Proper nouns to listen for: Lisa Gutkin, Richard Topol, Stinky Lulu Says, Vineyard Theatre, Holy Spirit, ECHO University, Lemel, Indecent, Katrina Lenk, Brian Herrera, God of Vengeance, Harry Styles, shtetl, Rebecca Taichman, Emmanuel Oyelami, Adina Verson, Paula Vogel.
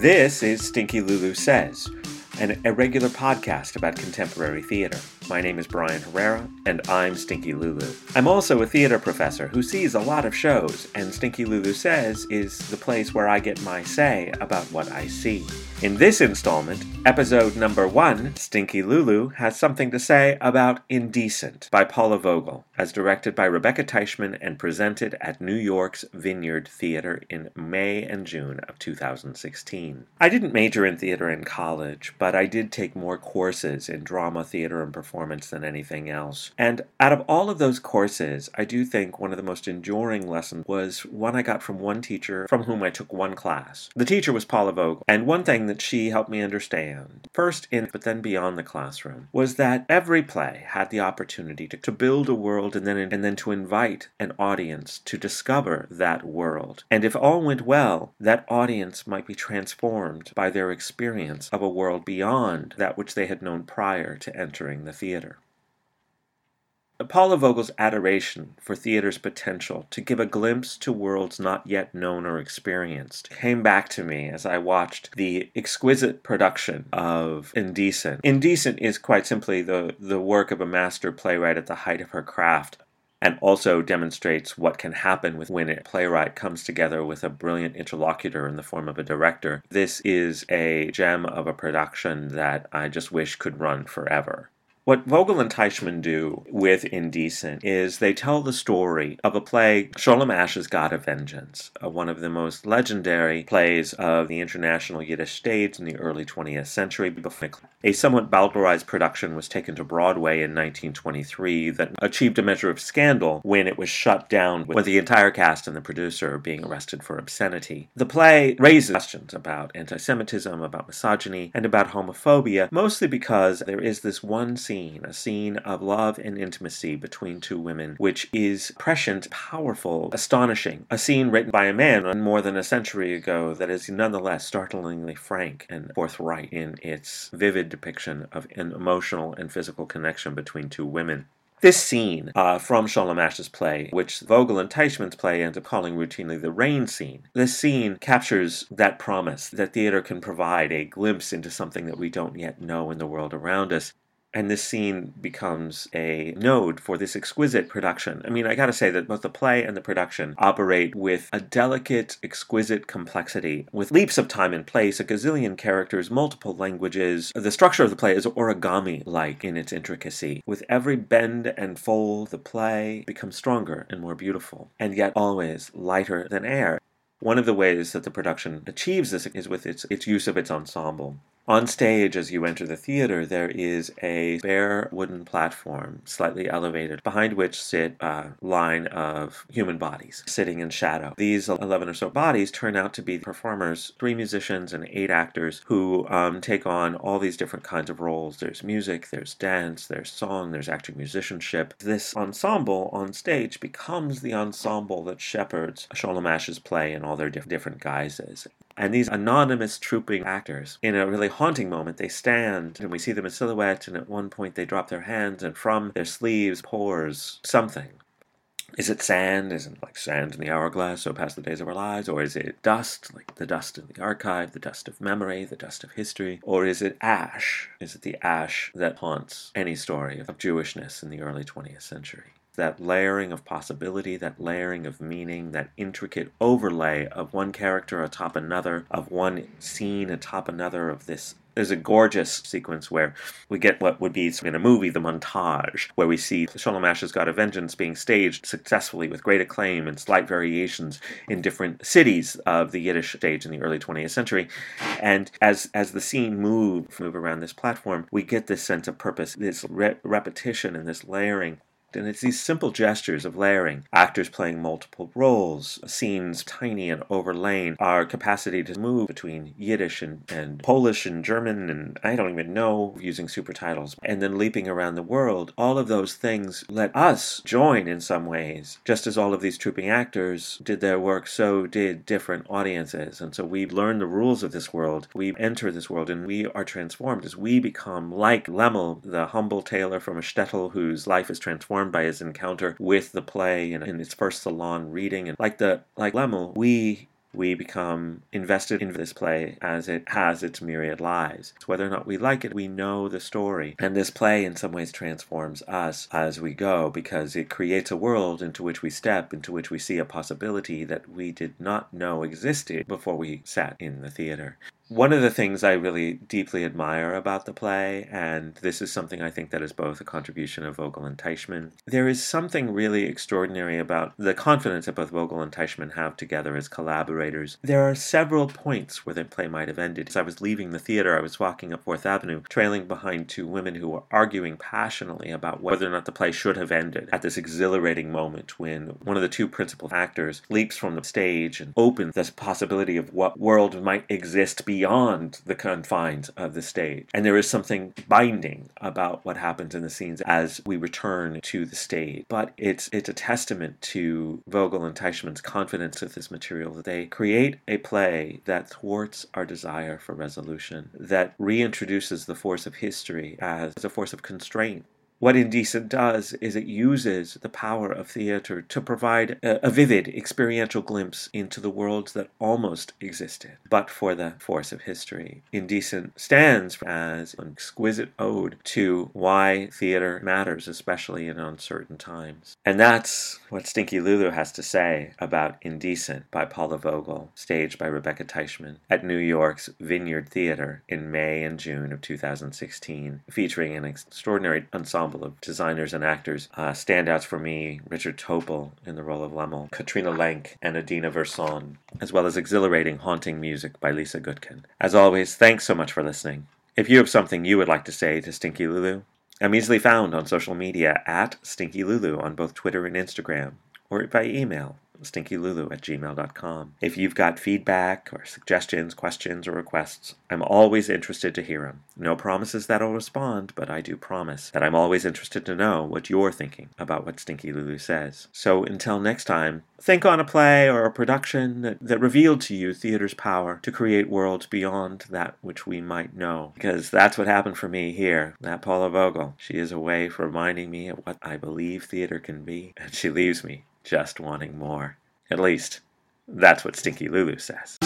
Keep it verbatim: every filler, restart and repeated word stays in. This is Stinky Lulu Says, an irregular podcast about contemporary theater. My name is Brian Herrera, and I'm Stinky Lulu. I'm also a theater professor who sees a lot of shows, and Stinky Lulu Says is the place where I get my say about what I see. In this installment, episode number one, Stinky Lulu has something to say about Indecent by Paula Vogel, as directed by Rebecca Taichman and presented at New York's Vineyard Theatre in May and June of two thousand sixteen. I didn't major in theater in college, but I did take more courses in drama, theater, and performance than anything else. And out of all of those courses, I do think one of the most enduring lessons was one I got from one teacher from whom I took one class. The teacher was Paula Vogel, and one thing that she helped me understand, first in but then beyond the classroom, was that every play had the opportunity to, to build a world and then and then to invite an audience to discover that world. And if all went well, that audience might be transformed by their experience of a world beyond that which they had known prior to entering the theater. Theater. Paula Vogel's adoration for theater's potential to give a glimpse to worlds not yet known or experienced came back to me as I watched the exquisite production of Indecent. Indecent is quite simply the, the work of a master playwright at the height of her craft, and also demonstrates what can happen with when a playwright comes together with a brilliant interlocutor in the form of a director. This is a gem of a production that I just wish could run forever. What Vogel and Teichmann do with Indecent is they tell the story of a play, Sholem Ash's God of Vengeance, one of the most legendary plays of the international Yiddish stage in the early twentieth century. A somewhat bowdlerized production was taken to Broadway in nineteen twenty-three that achieved a measure of scandal when it was shut down, with the entire cast and the producer being arrested for obscenity. The play raises questions about anti-Semitism, about misogyny, and about homophobia, mostly because there is this one Scene, a scene of love and intimacy between two women, which is prescient, powerful, astonishing. A scene written by a man more than a century ago that is nonetheless startlingly frank and forthright in its vivid depiction of an emotional and physical connection between two women. This scene uh, from Sholem Ash's play, which Vogel and Teichmann's play end up calling routinely the rain scene, this scene captures that promise that theater can provide a glimpse into something that we don't yet know in the world around us. And this scene becomes a node for this exquisite production. I mean, I gotta say that both the play and the production operate with a delicate, exquisite complexity, with leaps of time and place, a gazillion characters, multiple languages. The structure of the play is origami-like in its intricacy. With every bend and fold, the play becomes stronger and more beautiful, and yet always lighter than air. One of the ways that the production achieves this is with its, its use of its ensemble. On stage, as you enter the theater, there is a bare wooden platform, slightly elevated, behind which sit a line of human bodies sitting in shadow. These eleven or so bodies turn out to be performers, three musicians and eight actors, who um, take on all these different kinds of roles. There's music, there's dance, there's song, there's acting musicianship. This ensemble on stage becomes the ensemble that shepherds Sholem Ash's play in all their diff- different guises. And these anonymous trooping actors, in a really haunting moment, they stand, and we see them in silhouette, and at one point they drop their hands, and from their sleeves pours something. Is it sand? Is it like sand in the hourglass, so past the days of our lives? Or is it dust, like the dust in the archive, the dust of memory, the dust of history? Or is it ash? Is it the ash that haunts any story of Jewishness in the early twentieth century? That layering of possibility, that layering of meaning, that intricate overlay of one character atop another, of one scene atop another, of this. There's a gorgeous sequence where we get what would be in a movie, the montage, where we see Sholem Ash's God of Vengeance being staged successfully with great acclaim and slight variations in different cities of the Yiddish stage in the early twentieth century. And as as the scene moves move around this platform, we get this sense of purpose, this re- repetition and this layering. And it's these simple gestures of layering, actors playing multiple roles, scenes tiny and overlain, our capacity to move between Yiddish and, and Polish and German and I don't even know, using super titles, and then leaping around the world. All of those things let us join in some ways. Just as all of these trooping actors did their work, so did different audiences. And so we learn the rules of this world, we enter this world, and we are transformed as we become like Lemel, the humble tailor from a shtetl whose life is transformed by his encounter with the play and in its first salon reading. And like the like Lemel, we we become invested in this play as it has its myriad lives. Whether or not we like it, we know the story. And this play in some ways transforms us as we go, because it creates a world into which we step, into which we see a possibility that we did not know existed before we sat in the theater. One of the things I really deeply admire about the play, and this is something I think that is both a contribution of Vogel and Teichman, there is something really extraordinary about the confidence that both Vogel and Teichman have together as collaborators. There are several points where the play might have ended. As I was leaving the theater, I was walking up Fourth Avenue, trailing behind two women who were arguing passionately about whether or not the play should have ended at this exhilarating moment when one of the two principal actors leaps from the stage and opens this possibility of what world might exist beyond. beyond the confines of the stage. And there is something binding about what happens in the scenes as we return to the stage. But it's it's a testament to Vogel and Teichman's confidence with this material that they create a play that thwarts our desire for resolution, that reintroduces the force of history as a force of constraint. What Indecent does is it uses the power of theater to provide a, a vivid experiential glimpse into the worlds that almost existed, but for the force of history. Indecent stands as an exquisite ode to why theater matters, especially in uncertain times. And that's what Stinky Lulu has to say about Indecent by Paula Vogel, staged by Rebecca Teichman at New York's Vineyard Theatre in May and June of two thousand sixteen, featuring an extraordinary ensemble of designers and actors. Uh, standouts for me, Richard Topol in the role of Lemel, Katrina Lenk and Adina Verson, as well as exhilarating, haunting music by Lisa Gutkin. As always, thanks so much for listening. If you have something you would like to say to Stinky Lulu, I'm easily found on social media at Stinky Lulu on both Twitter and Instagram, or by email, stinkylulu at gmail dot com. If you've got feedback or suggestions, questions, or requests, I'm always interested to hear them. No promises that I'll respond, but I do promise that I'm always interested to know what you're thinking about what Stinky Lulu says. So until next time, think on a play or a production that, that revealed to you theater's power to create worlds beyond that which we might know. Because that's what happened for me here, that Paula Vogel. She is a way for reminding me of what I believe theater can be, and she leaves me just wanting more. At least, that's what Stinky Lulu says.